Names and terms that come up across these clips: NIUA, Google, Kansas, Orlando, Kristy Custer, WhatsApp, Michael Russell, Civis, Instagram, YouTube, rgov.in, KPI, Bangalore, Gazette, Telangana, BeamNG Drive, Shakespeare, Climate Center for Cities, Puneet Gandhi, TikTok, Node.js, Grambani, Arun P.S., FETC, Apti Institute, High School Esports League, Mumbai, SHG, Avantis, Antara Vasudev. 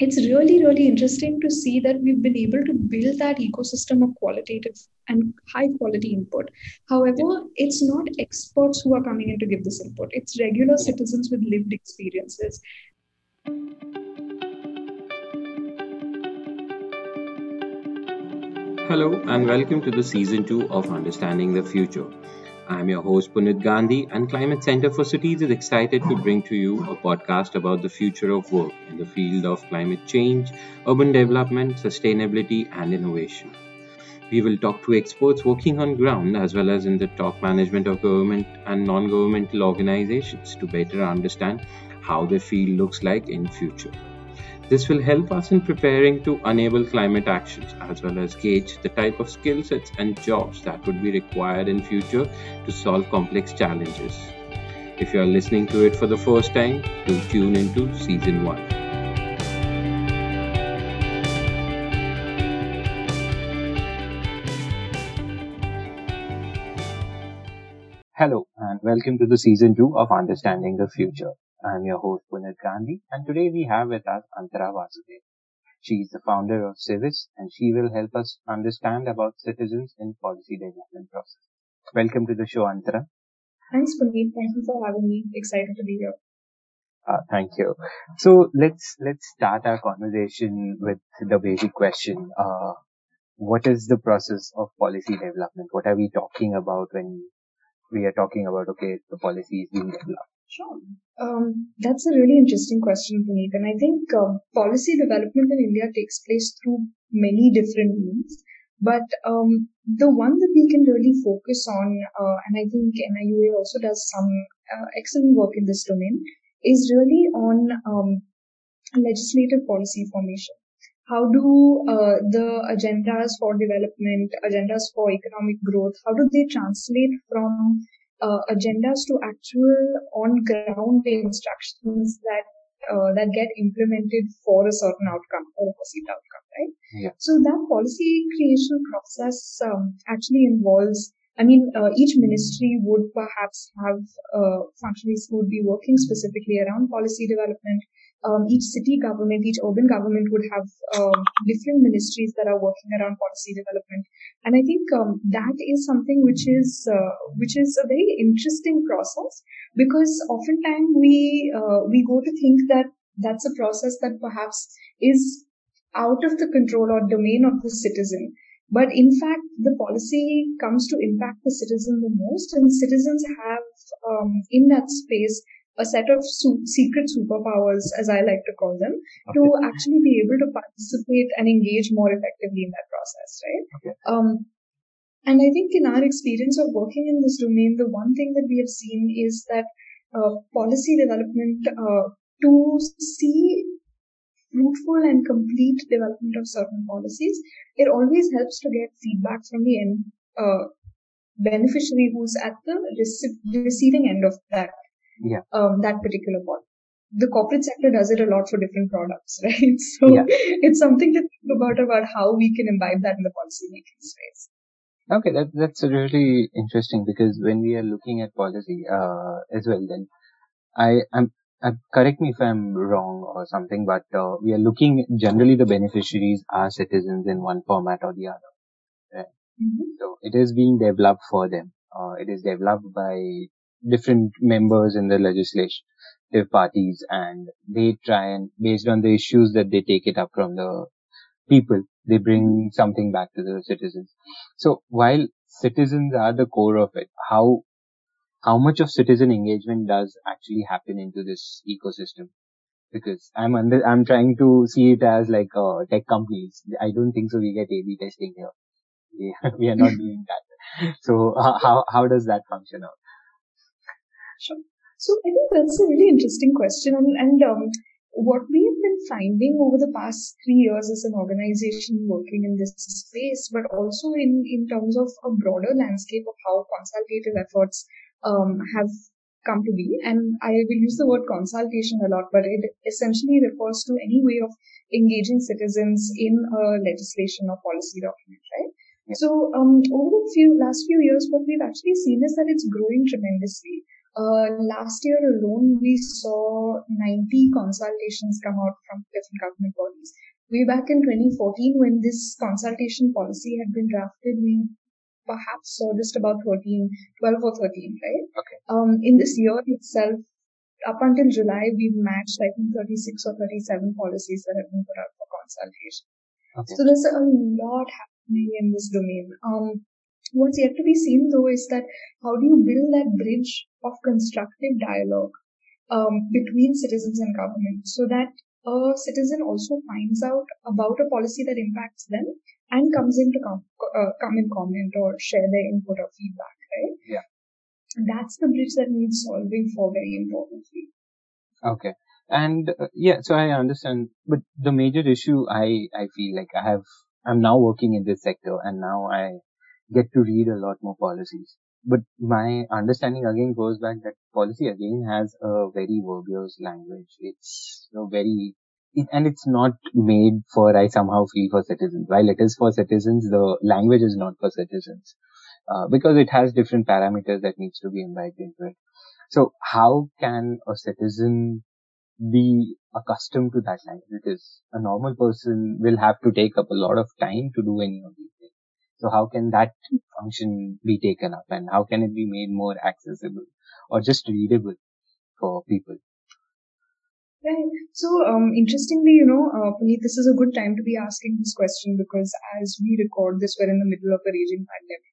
it's really, really interesting to see that we've been able to build that ecosystem of qualitative and high quality input. However, it's not experts who are coming in to give this input. It's regular citizens with lived experiences. Hello and welcome to the Season 2 of Understanding the Future. I'm your host Puneet Gandhi, and Climate Center for Cities is excited to bring to you a podcast about the future of work in the field of climate change, urban development, sustainability and innovation. We will talk to experts working on ground as well as in the top management of government and non-governmental organizations to better understand how the field looks like in future. This will help us in preparing to enable climate actions as well as gauge the type of skill sets and jobs that would be required in future to solve complex challenges. If you are listening to it for the first time, do tune into Season 1. Hello and welcome to the Season 2 of Understanding the Future. I'm your host Puneet Gandhi, and today we have with us Antara Vasudev. She is the founder of Civis, and she will help us understand about citizens in policy development process. Welcome to the show, Antara. Thanks, Puneet. Thank you for having me. Excited to be here. Thank you. So let's start our conversation with the basic question. What is the process of policy development? What are we talking about when we are talking about, okay, the policy is being developed? Sure. That's a really interesting question, Puneet. And I think policy development in India takes place through many different means. But the one that we can really focus on, and I think NIUA also does some excellent work in this domain, is really on legislative policy formation. How do the agendas for development, agendas for economic growth, how do they translate from agendas to actual on-ground instructions that get implemented for a certain outcome or a perceived outcome, right? Yeah. So that policy creation process actually involves, each ministry would perhaps have functionaries who would be working specifically around policy development. Each city government, each urban government would have different ministries that are working around policy development. And I think that is something which is a very interesting process, because oftentimes we go to think that that's a process that perhaps is out of the control or domain of the citizen. But in fact, the policy comes to impact the citizen the most, and citizens have in that space a set of secret superpowers, as I like to call them, okay, to actually be able to participate and engage more effectively in that process, right? Okay. And I think in our experience of working in this domain, the one thing that we have seen is that policy development, to see fruitful and complete development of certain policies, it always helps to get feedback from the end beneficiary who's at the receiving end of that. Yeah. That particular policy. The corporate sector does it a lot for different products, right? So yeah, it's something to think about how we can imbibe that in the policy making space. Okay, that's really interesting, because when we are looking at policy as well, then correct me if I'm wrong or something, but we are looking generally the beneficiaries are citizens in one format or the other, right? Mm-hmm. So it is being developed for them. It is developed by different members in the legislative parties, and they try and, based on the issues that they take it up from the people, they bring something back to the citizens. So while citizens are the core of it, how much of citizen engagement does actually happen into this ecosystem? Because I'm trying to see it as like tech companies. I don't think so we get A/B testing here. We are not doing that. So how does that function out? Sure. So I think that's a really interesting question. And what we have been finding over the past 3 years as an organization working in this space, but also in terms of a broader landscape of how consultative efforts have come to be. And I will use the word consultation a lot, but it essentially refers to any way of engaging citizens in a legislation or policy document, right? Yeah. So over the last few years, what we've actually seen is that it's growing tremendously. Last year alone, we saw 90 consultations come out from different government bodies. Way back in 2014, when this consultation policy had been drafted, we perhaps saw just about 12 or 13, right? Okay. In this year itself, up until July, we've matched, I think, 36 or 37 policies that have been put out for consultation. Okay. So there's a lot happening in this domain. What's yet to be seen, though, is that how do you build that bridge of constructive dialogue between citizens and government, so that a citizen also finds out about a policy that impacts them and comes in to come and comment or share their input or feedback, right? Yeah. That's the bridge that needs solving for very importantly. Okay. And so I understand. But the major issue I feel like I'm now working in this sector, and now I get to read a lot more policies. But my understanding again goes back that policy again has a very verbose language. It's and it's not made for, I somehow feel, for citizens. While it is for citizens, the language is not for citizens. Because it has different parameters that needs to be imbibed into it. So how can a citizen be accustomed to that language? Because a normal person will have to take up a lot of time to do any of these things. So how can that function be taken up, and how can it be made more accessible or just readable for people? Right. So, interestingly, Puneet, this is a good time to be asking this question, because as we record this, we're in the middle of a raging pandemic.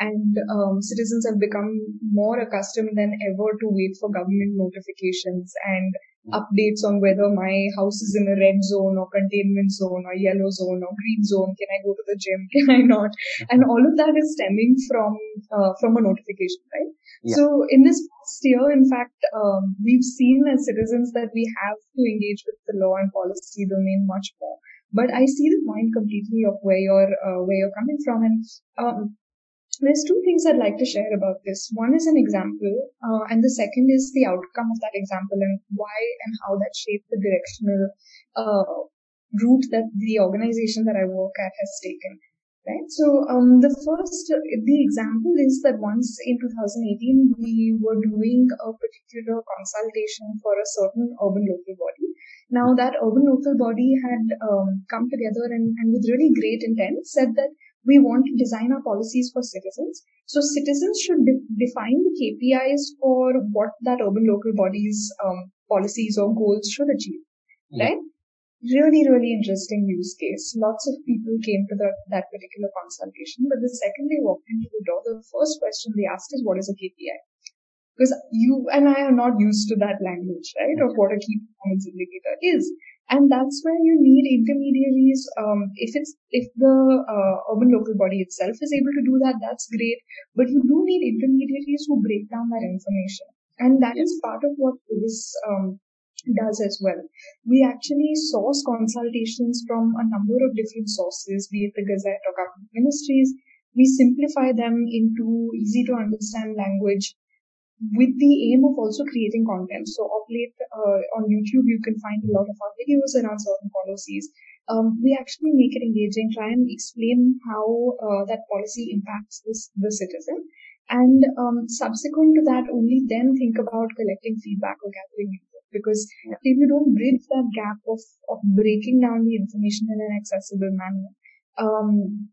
And citizens have become more accustomed than ever to wait for government notifications and updates on whether my house is in a red zone or containment zone or yellow zone or green zone. Can I go to the gym? Can I not? And all of that is stemming from a notification, right? Yeah. So in this past year, in fact, we've seen as citizens that we have to engage with the law and policy domain much more. But I see the point completely of where you're coming from, and there's two things I'd like to share about this. One is an example, and the second is the outcome of that example and why and how that shaped the directional route that the organization that I work at has taken. Right. So the example is that once in 2018 we were doing a particular consultation for a certain urban local body. Now that urban local body had come together and with really great intent said that we want to design our policies for citizens. So citizens should define the KPIs for what that urban local body's policies or goals should achieve, right? Really, really interesting use case. Lots of people came to that particular consultation, but the second they walked into the door, the first question they asked is, what is a KPI? Because you and I are not used to that language, right, of what a key performance indicator is. And that's where you need intermediaries. If the urban local body itself is able to do that, that's great. But you do need intermediaries who break down that information. And that is part of what this does as well. We actually source consultations from a number of different sources, be it the Gazette or government ministries. We simplify them into easy to understand language, with the aim of also creating content. So of late, on YouTube, you can find a lot of our videos around certain policies. We actually make it engaging, try and explain how that policy impacts the citizen. And subsequent to that, only then think about collecting feedback or gathering input. Because if you don't bridge that gap of breaking down the information in an accessible manner,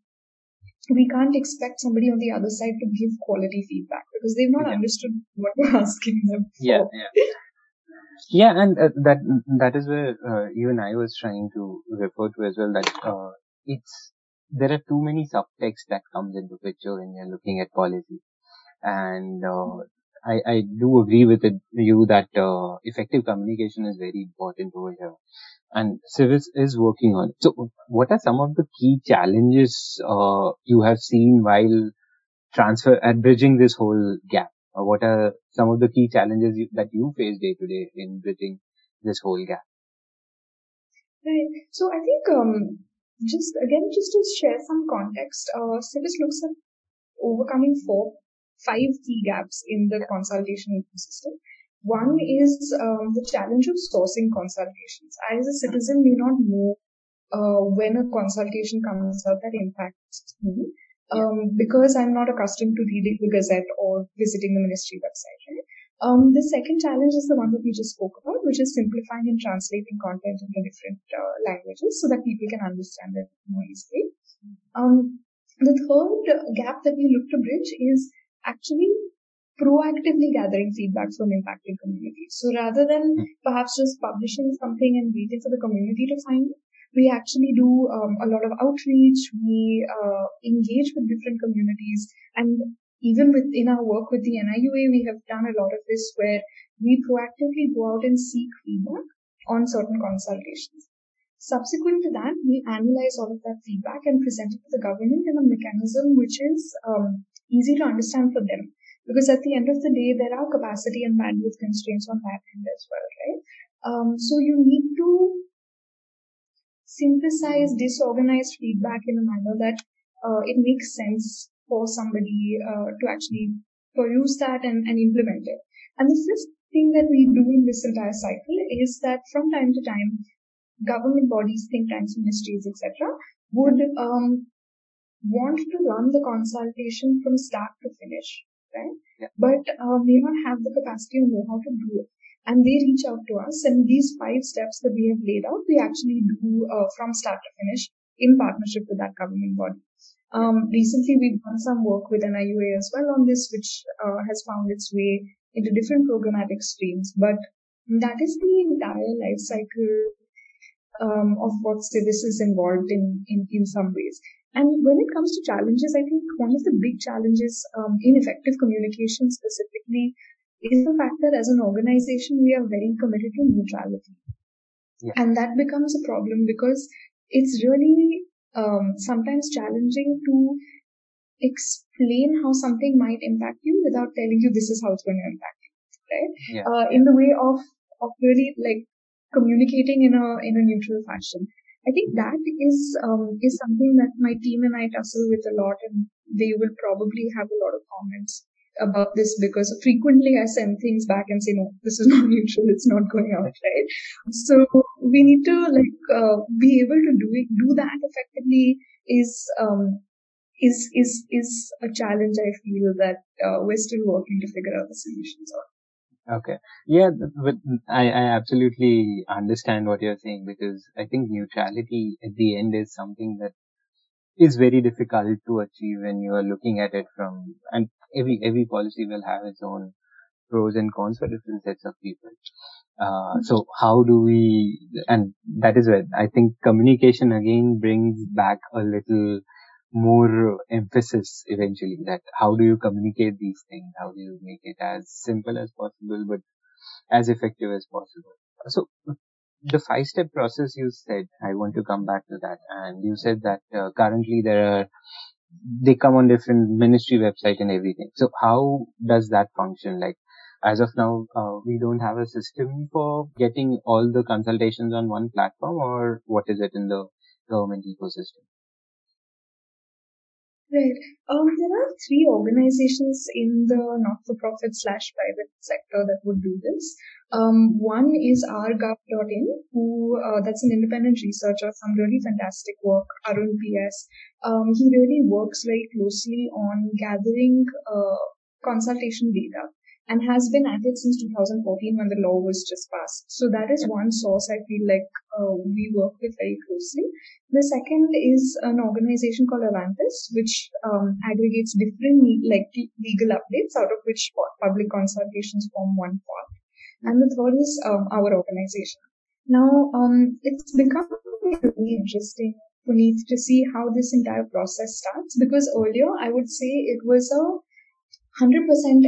we can't expect somebody on the other side to give quality feedback because they've not understood what we're asking them for. Yeah, and that is where even I was trying to refer to as well, that there are too many subtexts that comes into picture when you're looking at policy. And I do agree with you that effective communication is very important over here. And Civis is working on it. So what are some of the key challenges you have seen while bridging this whole gap? Or what are some of the key challenges that you face day to day in bridging this whole gap? Right. So I think just to share some context, Civis looks at overcoming 5 key gaps in the consultation ecosystem. One is the challenge of sourcing consultations. I, as a citizen, do not know when a consultation comes out that impacts me because I'm not accustomed to reading the Gazette or visiting the ministry website. Right? The second challenge is the one that we just spoke about, which is simplifying and translating content into different languages so that people can understand it more easily. The third gap that we look to bridge is actually proactively gathering feedback from impacted communities. So rather than perhaps just publishing something and waiting for the community to find it, we actually do a lot of outreach. We engage with different communities, and even within our work with the NIUA, we have done a lot of this where we proactively go out and seek feedback on certain consultations. Subsequent to that, we analyze all of that feedback and present it to the government in a mechanism which is easy to understand for them. Because at the end of the day, there are capacity and bandwidth constraints on that end as well, right? So you need to synthesize disorganized feedback in a manner that it makes sense for somebody to actually peruse that and implement it. And the fifth thing that we do in this entire cycle is that from time to time, government bodies, think tanks, ministries, etc., would want to run the consultation from start to finish, right? Yeah. But may not have the capacity or know how to do it. And they reach out to us, and these 5 steps that we have laid out, we actually do from start to finish in partnership with that government body. Recently, we've done some work with NIUA as well on this, which has found its way into different programmatic streams. But that is the entire life cycle of what Civis is involved in some ways. And when it comes to challenges, I think one of the big challenges in effective communication specifically is the fact that as an organization, we are very committed to neutrality. Yeah. And that becomes a problem because it's really sometimes challenging to explain how something might impact you without telling you this is how it's going to impact you, right? Yeah. In the way of really like communicating in a neutral fashion. I think that is something that my team and I tussle with a lot, and they will probably have a lot of comments about this because frequently I send things back and say, no, this is not neutral. It's not going out, right? So we need to be able to do that effectively is a challenge. I feel that we're still working to figure out the solutions on. Okay. Yeah. But I absolutely understand what you're saying, because I think neutrality at the end is something that is very difficult to achieve when you are looking at it from, and every policy will have its own pros and cons for different sets of people. So how do we, and that is where I think communication again brings back a little more emphasis eventually, that how do you communicate these things? How do you make it as simple as possible, but as effective as possible? So the 5-step process you said, I want to come back to that. And you said that currently they come on different ministry website and everything. So how does that function? Like as of now, we don't have a system for getting all the consultations on one platform, or what is it in the government ecosystem? Right. There are 3 organizations in the not-for-profit/private sector that would do this. One is rgov.in, who that's an independent researcher, some really fantastic work, Arun P.S. He really works very closely on gathering consultation data and has been at it since 2014 when the law was just passed. So that is one source I feel like we work with very closely. The second is an organization called Avantis, which aggregates different legal updates, out of which public consultations form one part. And the third is our organization. Now, it's become really interesting, Puneet, to see how this entire process starts, because earlier I would say it was a 100%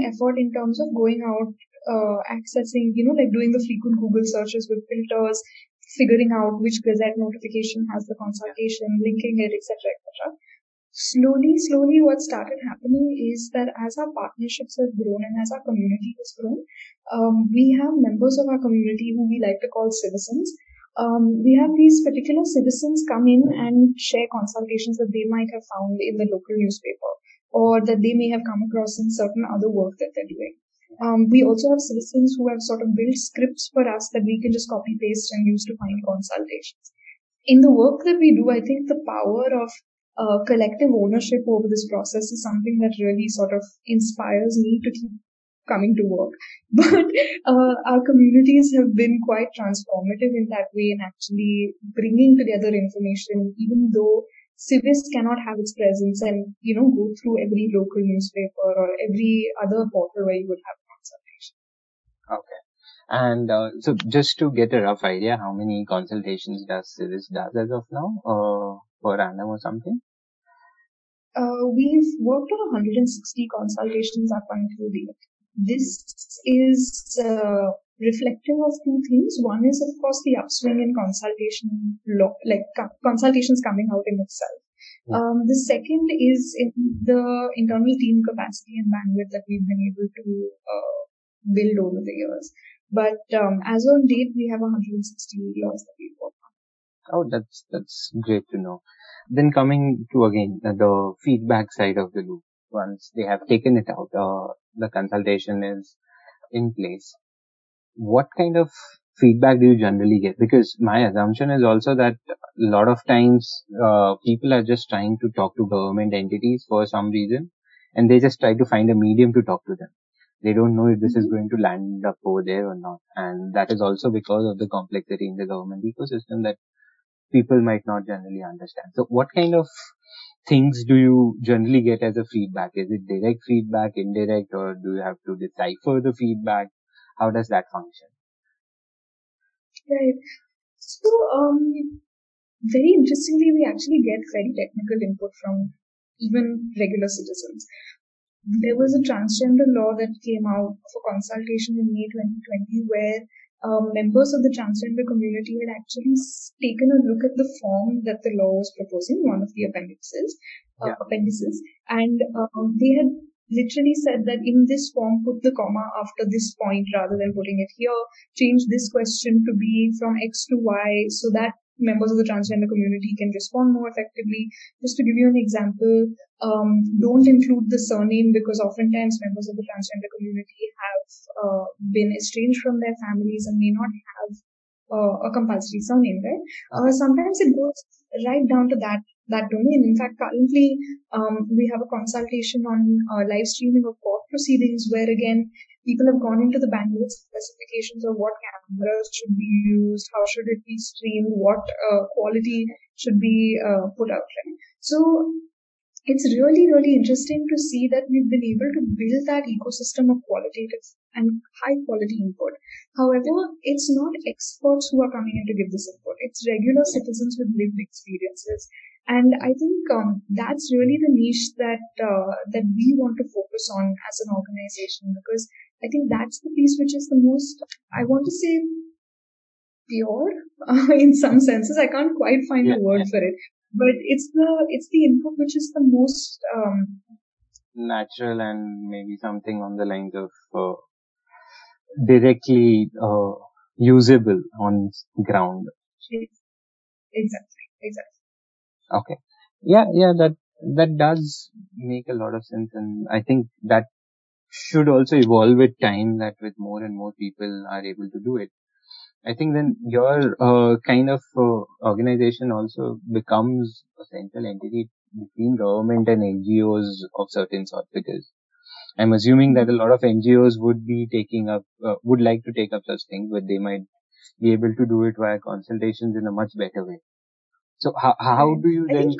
effort in terms of going out, accessing, doing the frequent Google searches with filters, figuring out which Gazette notification has the consultation, linking it, etc., etc. Slowly, what started happening is that as our partnerships have grown and as our community has grown, we have members of our community who we like to call citizens. We have these particular citizens come in and share consultations that they might have found in the local newspaper, or that they may have come across in certain other work that they're doing. We also have citizens who have sort of built scripts for us that we can just copy paste and use to find consultations. In the work that we do, I think the power of collective ownership over this process is something that really sort of inspires me to keep coming to work. But our communities have been quite transformative in that way, and actually bringing together information, even though Civis cannot have its presence and, you know, go through every local newspaper or every other portal where you would have consultation. Okay. And so just to get a rough idea, how many consultations does Civis does as of now, per annum or something? We've worked on 160 consultations up until date. This is reflective of two things. One is, of course, the upswing in consultation, consultations coming out in itself. The second is in the internal team capacity and bandwidth that we've been able to build over the years. But as on date, we have 160 laws that we've worked on. Oh, that's great to know. Then coming to, again, the feedback side of the loop, once they have taken it out, the consultation is in place, what kind of feedback do you generally get? Because my assumption is also that a lot of times people are just trying to talk to government entities for some reason, and they just try to find a medium to talk to them. They don't know if this is going to land up over there or not. And that is also because of the complexity in the government ecosystem that people might not generally understand. So what kind of things do you generally get as a feedback? Is it direct feedback, indirect, or do you have to decipher the feedback? How does that function? Right. So, very interestingly, we actually get very technical input from even regular citizens. There was a transgender law that came out for consultation in May 2020 where members of the transgender community had actually taken a look at the form that the law was proposing, one of the appendices, and they had literally said that in this form, put the comma after this point rather than putting it here, change this question to be from X to Y so that members of the transgender community can respond more effectively. Just to give you an example, don't include the surname because oftentimes members of the transgender community have been estranged from their families and may not have a compulsory surname, right? Sometimes it goes right down to that domain. In fact, currently we have a consultation on live streaming of court proceedings where, again, people have gone into the bandwidth specifications of what cameras should be used, how should it be streamed, what quality should be put out, right? So it's really, really interesting to see that we've been able to build that ecosystem of qualitative and high-quality input. However, it's not experts who are coming in to give this input. It's regular citizens with lived experiences. And I think that's really the niche that we want to focus on as an organization, because I think that's the piece which is the most, I want to say, pure in some senses. I can't quite find a word for it, but it's the input which is the most natural and maybe something on the lines of directly usable on ground. Exactly. Okay. Yeah, that does make a lot of sense, and I think that should also evolve with time, that with more and more people are able to do it. I think then your kind of organization also becomes a central entity between government and NGOs of certain sort, because I'm assuming that a lot of NGOs would like to take up such things, but they might be able to do it via consultations in a much better way. So how do you then?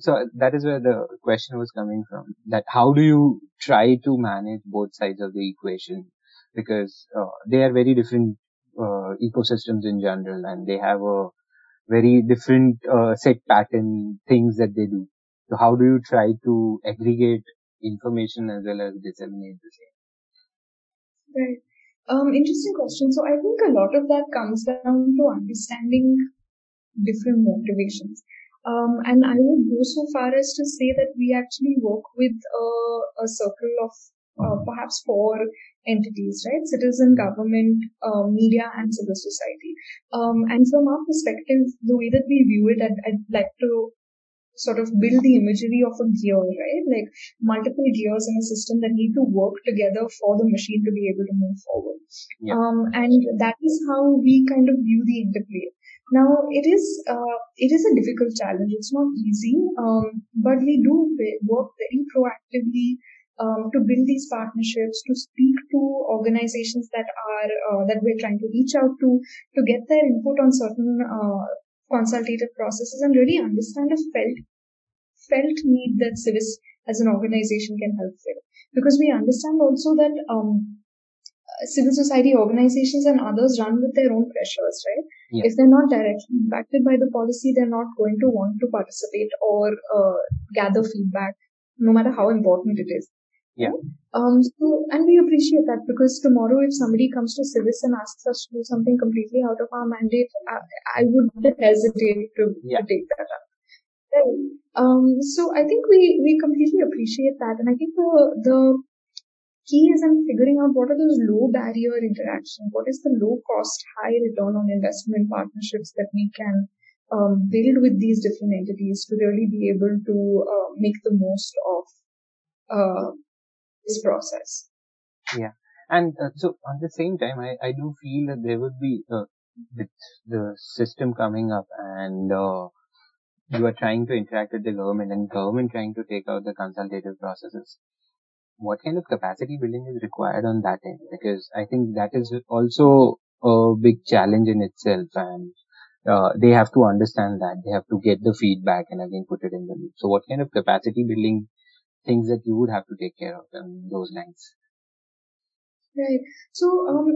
So that is where the question was coming from. That how do you try to manage both sides of the equation, because they are very different ecosystems in general, and they have a very different set pattern things that they do. So how do you try to aggregate information as well as disseminate the same? Right. Interesting question. So I think a lot of that comes down to understanding different motivations. And I would go so far as to say that we actually work with a circle of perhaps 4 entities, right? Citizen, government, media, and civil society. And from our perspective, the way that we view it, I'd like to sort of build the imagery of a gear, right? Like multiple gears in a system that need to work together for the machine to be able to move forward. Yeah. And that is how we kind of view the interplay. Now, it is a difficult challenge. It's not easy, but we do work very proactively to build these partnerships, to speak to organizations that are that we're trying to reach out to get their input on certain consultative processes, and really understand a felt need that Civis as an organization can help fill. Because we understand also that civil society organizations and others run with their own pressures, right? Yeah. If they're not directly impacted by the policy, they're not going to want to participate or gather feedback, no matter how important it is. Yeah. So, and we appreciate that, because tomorrow if somebody comes to Civis and asks us to do something completely out of our mandate, I would hesitate to take that up. Right. So I think we completely appreciate that. And I think the key is in figuring out what are those low barrier interactions, what is the low cost, high return on investment partnerships that we can build with these different entities to really be able to make the most of this process. Yeah. And so at the same time, I do feel that there would be the system coming up, and you are trying to interact with the government, and government trying to take out the consultative processes. What kind of capacity building is required on that end? Because I think that is also a big challenge in itself, and they have to understand that. They have to get the feedback and again put it in the loop. So what kind of capacity building things that you would have to take care of in those lines? Right. So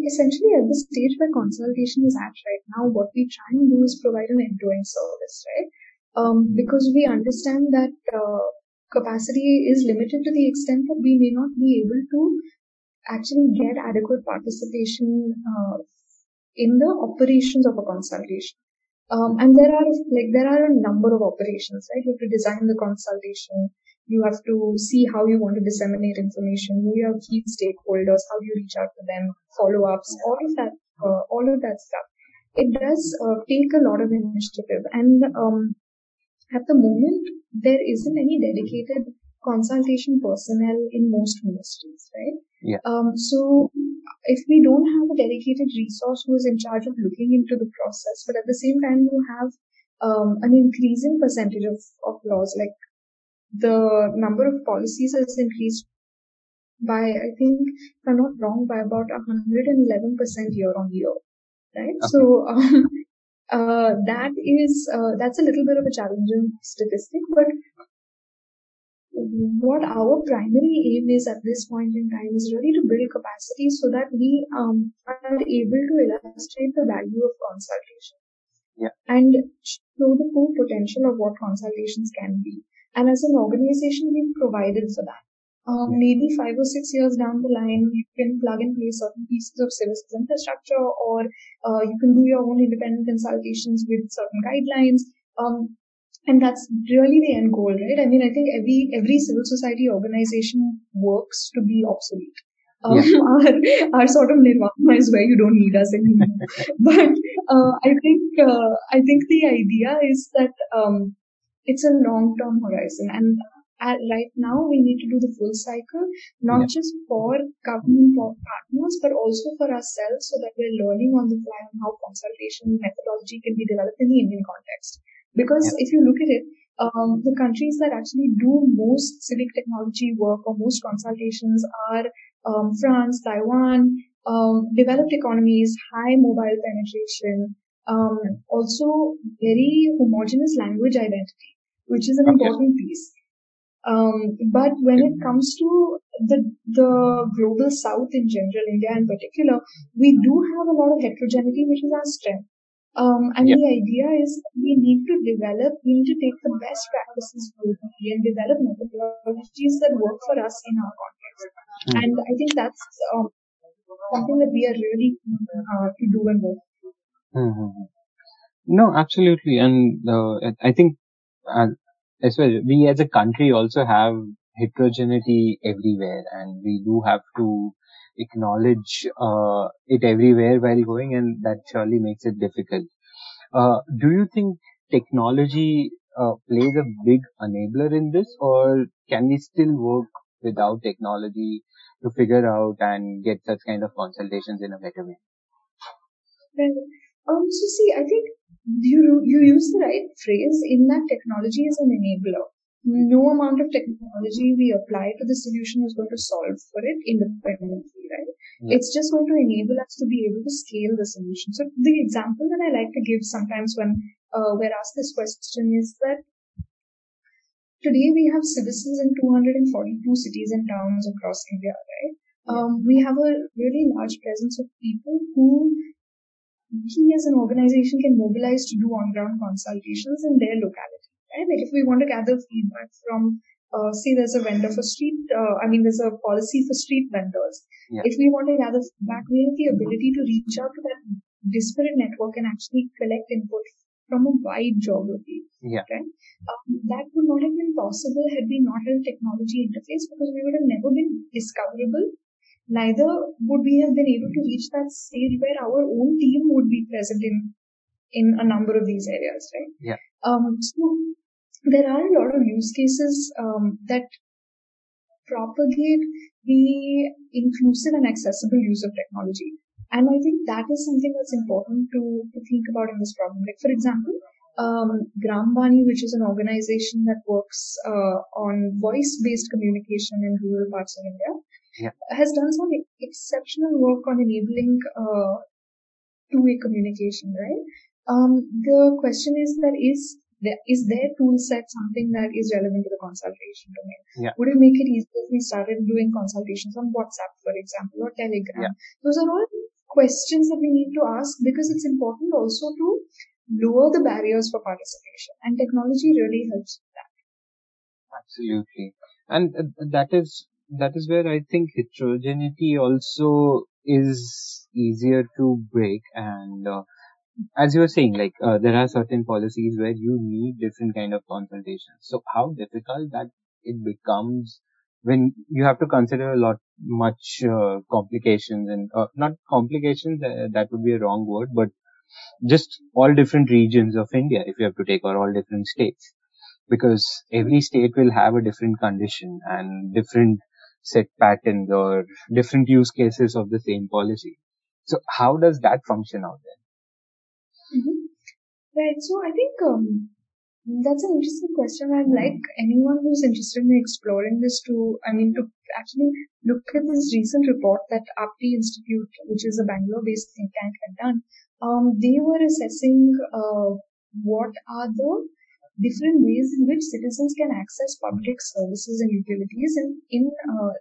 essentially at the stage where consultation is at right now, what we try and do is provide an end-to-end service, right? Because we understand that capacity is limited to the extent that we may not be able to actually get adequate participation in the operations of a consultation. And there are a number of operations, right? You have to design the consultation. You have to see how you want to disseminate information, who your key stakeholders, how you reach out to them, follow-ups, all of that stuff. It does take a lot of initiative. And at the moment, there isn't any dedicated consultation personnel in most ministries, right? Yeah. So if we don't have a dedicated resource who is in charge of looking into the process, but at the same time you have an increasing percentage of laws, like the number of policies has increased by, I think, if I'm not wrong, by about 111% year on year, right? Okay. So that's a little bit of a challenging statistic, but what our primary aim is at this point in time is really to build capacity so that we are able to illustrate the value of consultation, and show the full potential of what consultations can be. And as an organization, we've provided for that. Maybe 5 or 6 years down the line, you can plug and play certain pieces of Civis infrastructure, or you can do your own independent consultations with certain guidelines. And that's really the end goal, right? I mean, I think every civil society organization works to be obsolete. Our sort of nirvana is where you don't need us anymore. But I think the idea is that it's a long-term horizon, and right now we need to do the full cycle, not just for government partners, but also for ourselves, so that we're learning on the fly on how consultation methodology can be developed in the Indian context. Because if you look at it, the countries that actually do most civic technology work or most consultations are France, Taiwan, developed economies, high mobile penetration, also very homogeneous language identity, which is an important piece. But when it comes to the global South in general, India in particular, we do have a lot of heterogeneity, which is our strength. The idea is we need to take the best practices globally and develop methodologies that work for us in our context. And I think that's something that we are really to do and work. Mm-hmm. No, absolutely. And I think as well, we as a country also have heterogeneity everywhere, and we do have to acknowledge it everywhere while going, and that surely makes it difficult. Do you think technology plays a big enabler in this, or can we still work without technology to figure out and get such kind of consultations in a better way? Well, so see, I think you use the right phrase in that technology is an enabler. no amount of technology we apply to the solution is going to solve for it independently, right? Mm. It's just going to enable us to be able to scale the solution. So the example that I like to give sometimes when we're asked this question is that today we have Civises in 242 cities and towns across India, right? We have a really large presence of people who we as an organization can mobilize to do on-ground consultations in their locality. Right? Like if we want to gather feedback from, say there's a vendor for street, there's a policy for street vendors. Yeah. If we want to gather feedback, we have the ability to reach out to that disparate network and actually collect input from a wide geography. Yeah. Right? That would not have been possible had we not had a technology interface, because we would have never been discoverable. Neither would we have been able to reach that stage where our own team would be present in a number of these areas. Right? Yeah. So there are a lot of use cases that propagate the inclusive and accessible use of technology. And I think that is something that's important to think about in this problem. Like, for example, Grambani, which is an organization that works on voice-based communication in rural parts of India, yeah, has done some exceptional work on enabling two-way communication, right? The question is that is their tool set something that is relevant to the consultation domain? Yeah. Would it make it easier if we started doing consultations on WhatsApp, for example, or Telegram? Yeah. Those are all questions that we need to ask, because it's important also to lower the barriers for participation, and technology really helps with that. Absolutely. And that is where I think heterogeneity also is easier to break. And as you were saying, like there are certain policies where you need different kind of consultations. So how difficult that it becomes when you have to consider much complications and not complications, that would be a wrong word, but just all different regions of India, if you have to take, or all different states, because every state will have a different condition and different set patterns or different use cases of the same policy. So how does that function out there? Mm-hmm. Right. So I think that's an interesting question. I'd like anyone who's interested in exploring this to actually look at this recent report that Apti Institute, which is a Bangalore-based think tank, had done. They were assessing what are the different ways in which citizens can access public services and utilities in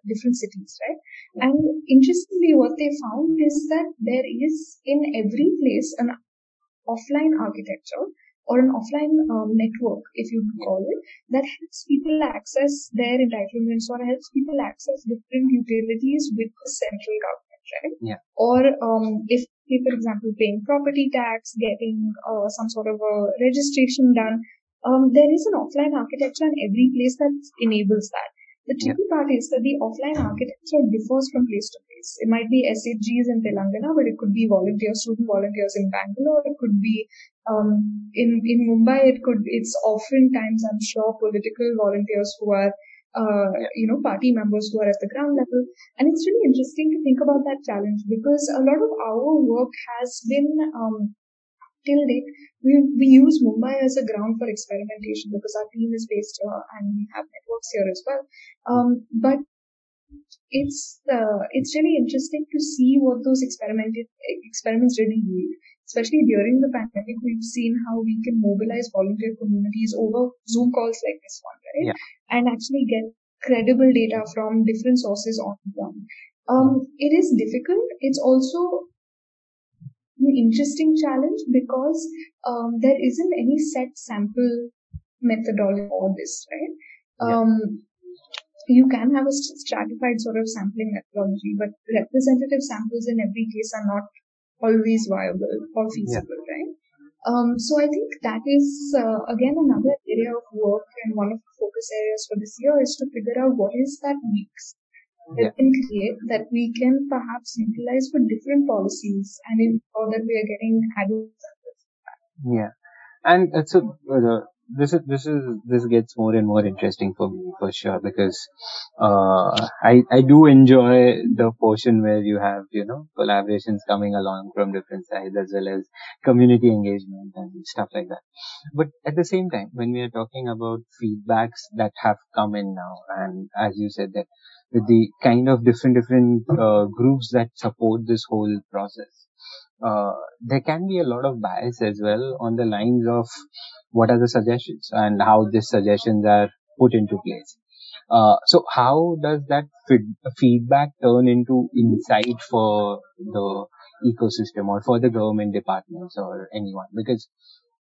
different cities, right? And interestingly, what they found is that there is in every place an offline architecture or an offline network, if you call it, that helps people access their entitlements or helps people access different utilities with the central government, right? Yeah. Or if, for example, paying property tax, getting some sort of a registration done, there is an offline architecture in every place that enables that. The tricky part is that the offline architecture differs from place to place. It might be SHGs in Telangana, but it could be student volunteers in Bangalore. It could be in Mumbai. It's oftentimes, I'm sure, political volunteers who are party members who are at the ground level. And it's really interesting to think about that challenge, because a lot of our work has been till date, we use Mumbai as a ground for experimentation, because our team is based here and we have networks here as well. But it's really interesting to see what those experiments really yield. Especially during the pandemic, we've seen how we can mobilize volunteer communities over Zoom calls like this one, right? Yeah. And actually get credible data from different sources on the ground. It is difficult. It's also an interesting challenge, because there isn't any set sample methodology for this, right? Yeah. You can have a stratified sort of sampling methodology, but representative samples in every case are not always viable or feasible, yeah, right? So I think that is, again, another area of work, and one of the focus areas for this year is to figure out what is that mix that we can create, that we can perhaps utilize for different policies and ensure that we are getting adequate. Yeah. And so this gets more and more interesting for me, for sure, because I do enjoy the portion where you have, you know, collaborations coming along from different sides, as well as community engagement and stuff like that. But at the same time, when we are talking about feedbacks that have come in now, and as you said that with the kind of different groups that support this whole process, there can be a lot of bias as well on the lines of what are the suggestions and how these suggestions are put into place. So how does that feedback turn into insight for the ecosystem or for the government departments or anyone? Because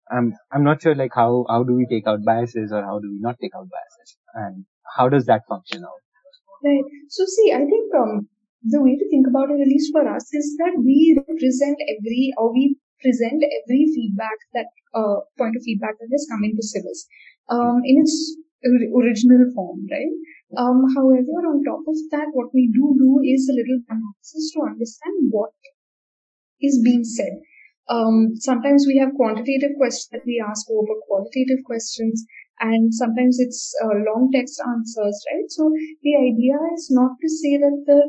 I'm not sure, like, how do we take out biases or how do we not take out biases, and how does that function out? Right. So see, I think the way to think about it, at least for us, is that we present every feedback point of feedback that has come into Civis, in its original form, right? However, on top of that, what we do is a little analysis to understand what is being said. Sometimes we have quantitative questions that we ask over qualitative questions, and sometimes it's long text answers, right? So the idea is not to say that the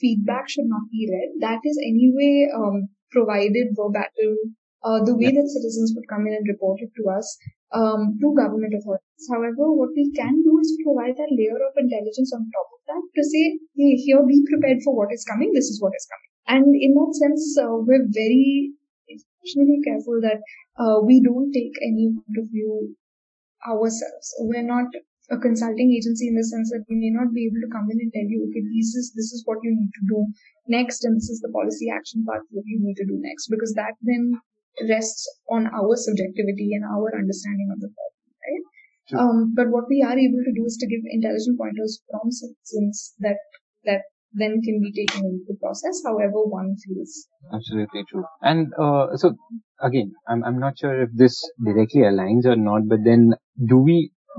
feedback should not be read. That is anyway provided verbatim, the way that citizens would come in and report it to us, to government authorities. However, what we can do is provide that layer of intelligence on top of that to say, hey, here, be prepared for what is coming. This is what is coming. And in that sense, we're very exceptionally careful that we don't take any point of view ourselves. We're not a consulting agency in the sense that we may not be able to come in and tell you, okay, this is what you need to do next, and this is the policy action part that you need to do next, because that then rests on our subjectivity and our understanding of the problem, right? Sure. But what we are able to do is to give intelligent pointers from citizens that then can be taken into the process, however one feels. Absolutely true. And so again, I'm not sure if this directly aligns or not, but then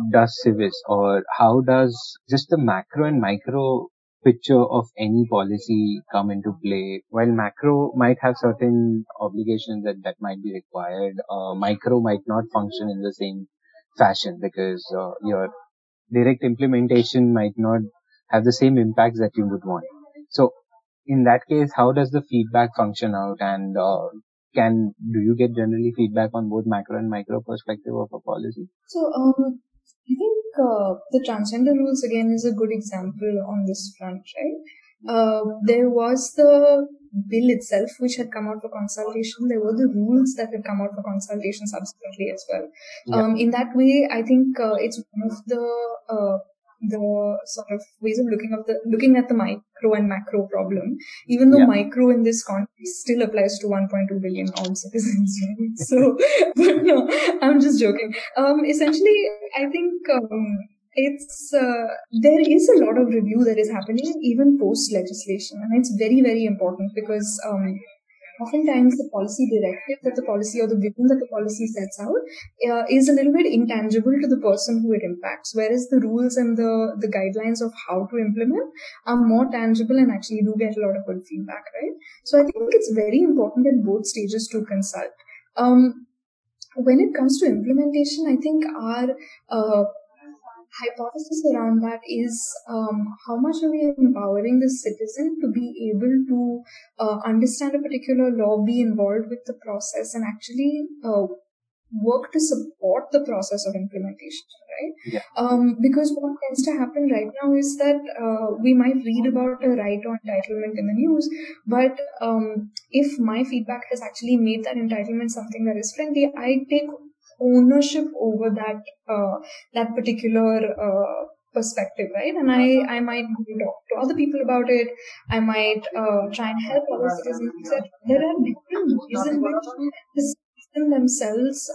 does Civis, or how does just the macro and micro picture of any policy come into play? While macro might have certain obligations that might be required, micro might not function in the same fashion, because your direct implementation might not have the same impacts that you would want. So in that case, how does the feedback function out, and do you get generally feedback on both macro and micro perspective of a policy? So I think the transgender rules again is a good example on this front, right? There was the bill itself which had come out for consultation. There were the rules that had come out for consultation subsequently as well. Yeah. In that way, I think it's one of the sort of ways of looking at the micro and macro problem, even though micro in this context still applies to 1.2 billion all citizens, right? So, but no, I'm just joking. Essentially, I think it's there is a lot of review that is happening even post legislation, and it's very, very important because oftentimes the policy directive that the policy or the vision that the policy sets out is a little bit intangible to the person who it impacts, whereas the rules and the guidelines of how to implement are more tangible and actually do get a lot of good feedback, right? So I think it's very important at both stages to consult. When it comes to implementation, I think our hypothesis around that is how much are we empowering the citizen to be able to understand a particular law, be involved with the process, and actually work to support the process of implementation, right? Yeah. Because what tends to happen right now is that we might read about a right or entitlement in the news, but if my feedback has actually made that entitlement something that is friendly, I take ownership over that particular perspective, right? And I might talk to other people about it. I might try and help other citizens, etc. There are different ways in which the citizens themselves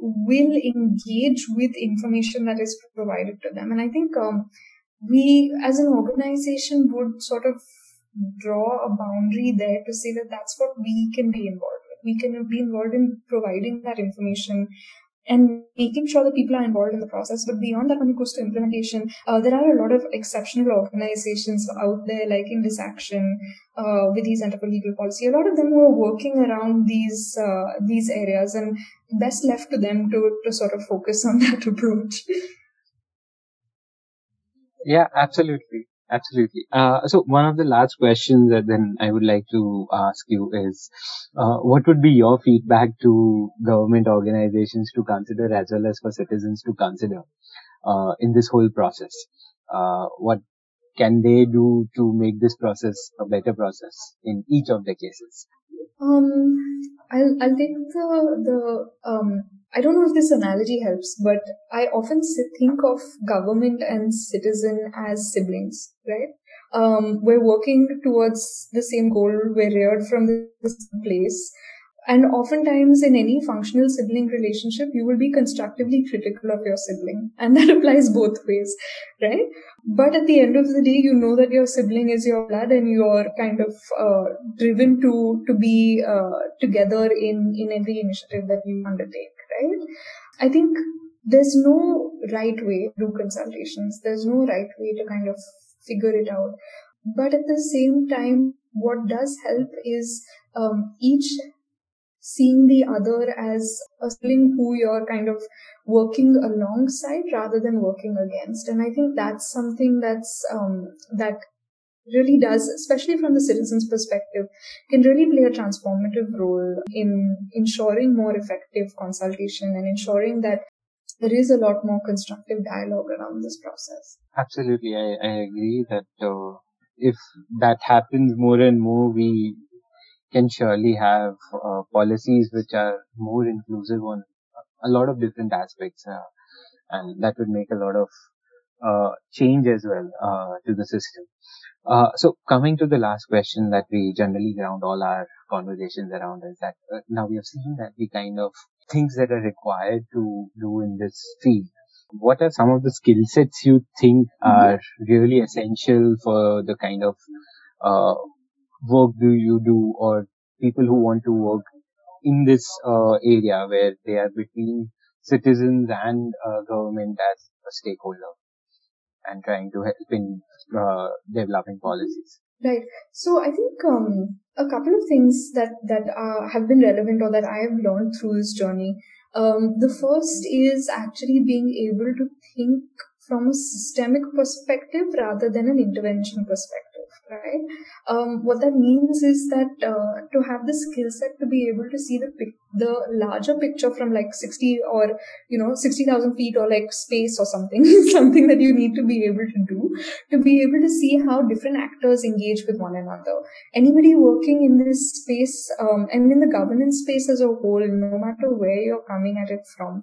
will engage with information that is provided to them. And I think we, as an organization, would sort of draw a boundary there to say that that's what we can be involved in. We can be involved in providing that information and making sure that people are involved in the process. But beyond that, when it goes to implementation, there are a lot of exceptional organizations out there, like Indus Action, with the Center for Legal Policy. A lot of them were working around these areas, and best left to them to sort of focus on that approach. Yeah, absolutely. Absolutely. So one of the last questions that then I would like to ask you is, what would be your feedback to government organizations to consider as well as for citizens to consider, in this whole process? What can they do to make this process a better process in each of the cases? I'll take the I don't know if this analogy helps, but I often think of government and citizen as siblings, right? We're working towards the same goal. We're reared from this place. And oftentimes in any functional sibling relationship, you will be constructively critical of your sibling. And that applies both ways, right? But at the end of the day, you know that your sibling is your blood and you're kind of driven to be together in every initiative that you undertake, right? I think there's no right way to do consultations. There's no right way to kind of figure it out. But at the same time, what does help is each seeing the other as a sibling who you're kind of working alongside rather than working against. And I think that's something that's that really does, especially from the citizen's perspective, can really play a transformative role in ensuring more effective consultation and ensuring that there is a lot more constructive dialogue around this process. Absolutely. I agree that if that happens more and more, we can surely have policies which are more inclusive on a lot of different aspects, and that would make a lot of change as well to the system. So coming to the last question that we generally ground all our conversations around is that now we have seen that the kind of things that are required to do in this field. What are some of the skill sets you think are really essential for the kind of work do you do, or people who want to work in this area where they are between citizens and government as a stakeholder and trying to help in developing policies? Right. So I think a couple of things that have been relevant or that I have learned through this journey. The first is actually being able to think from a systemic perspective rather than an intervention perspective. Right. What that means is that to have the skill set to be able to see the larger picture from like 60 or 60,000 feet or like space or something that you need to be able to do to be able to see how different actors engage with one another. Anybody working in this space and in the governance space as a whole, no matter where you're coming at it from.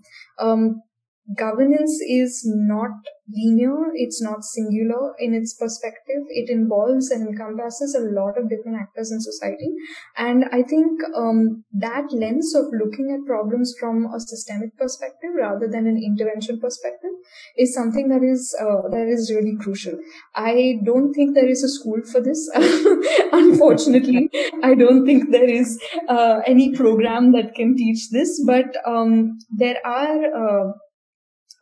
Governance is not linear, it's not singular in its perspective. It involves and encompasses a lot of different actors in society. And I think that lens of looking at problems from a systemic perspective rather than an intervention perspective is something that is really crucial. I don't think there is a school for this. Unfortunately, I don't think there is any program that can teach this, but there are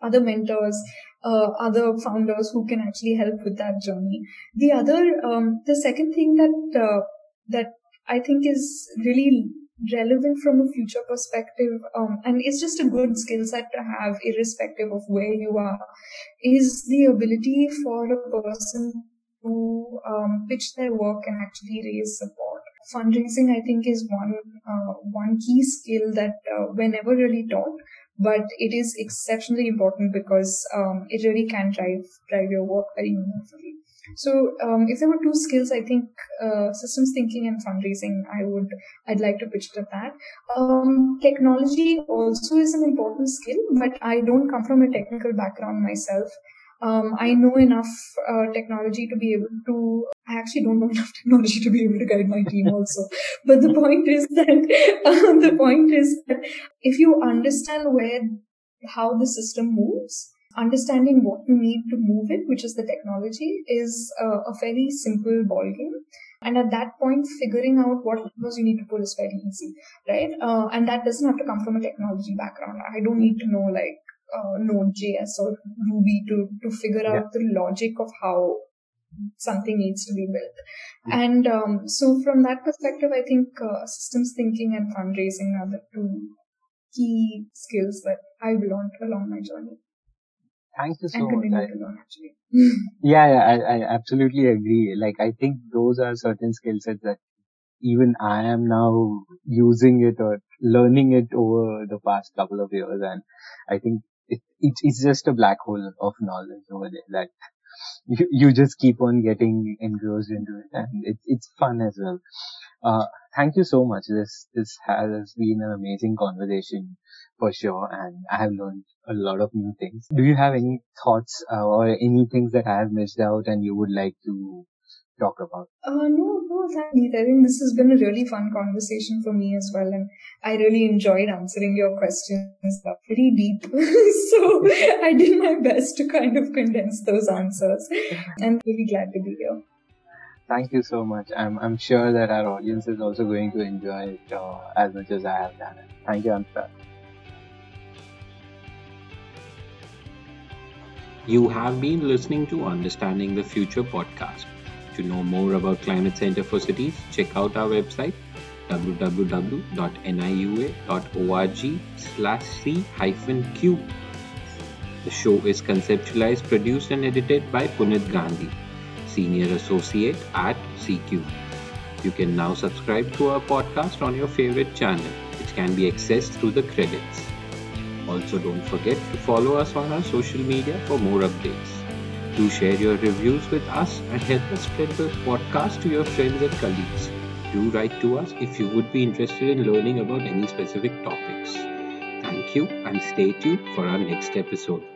other mentors, other founders who can actually help with that journey. The second thing that I think is really relevant from a future perspective, and it's just a good skill set to have irrespective of where you are, is the ability for a person to pitch their work and actually raise support. Fundraising, I think, is one key skill that we're never really taught. But it is exceptionally important because it really can drive your work very meaningfully. So if there were two skills, I think systems thinking and fundraising, I'd like to pitch it at that. Technology also is an important skill, but I don't come from a technical background myself. I know enough technology to be able to. I actually don't know enough technology to be able to guide my team also. But the point is that if you understand how the system moves, understanding what you need to move it, which is the technology, is a fairly simple ballgame. And at that point, figuring out what levers you need to pull is very easy, right? And that doesn't have to come from a technology background. I don't need to know like Node.js or Ruby to figure out the logic of how something needs to be built. And so from that perspective, I think systems thinking and fundraising are the two key skills that I've learned along my journey. Thank you so much. And continue to learn, actually. I absolutely agree. Like, I think those are certain skill sets that even I am now using it or learning it over the past couple of years. And I think it's just a black hole of knowledge over there that you just keep on getting engrossed into it, and it's fun as well. Thank you so much. This has been an amazing conversation for sure, and I have learned a lot of new things. Do you have any thoughts or any things that I have missed out and you would like to talk about? No, thank you. I think this has been a really fun conversation for me as well, and I really enjoyed answering your questions. They're pretty deep, so I did my best to kind of condense those answers, and really glad to be here. Thank you so much. I'm sure that our audience is also going to enjoy it as much as I have done it. Thank you, Antara. You have been listening to Understanding the Future podcast. To know more about Climate Center for Cities, check out our website www.niua.org/c-q. The show is conceptualized, produced and edited by Puneet Gandhi, Senior Associate at CQ. You can now subscribe to our podcast on your favorite channel, which can be accessed through the credits. Also, don't forget to follow us on our social media for more updates. Do share your reviews with us and help us spread the podcast to your friends and colleagues. Do write to us if you would be interested in learning about any specific topics. Thank you and stay tuned for our next episode.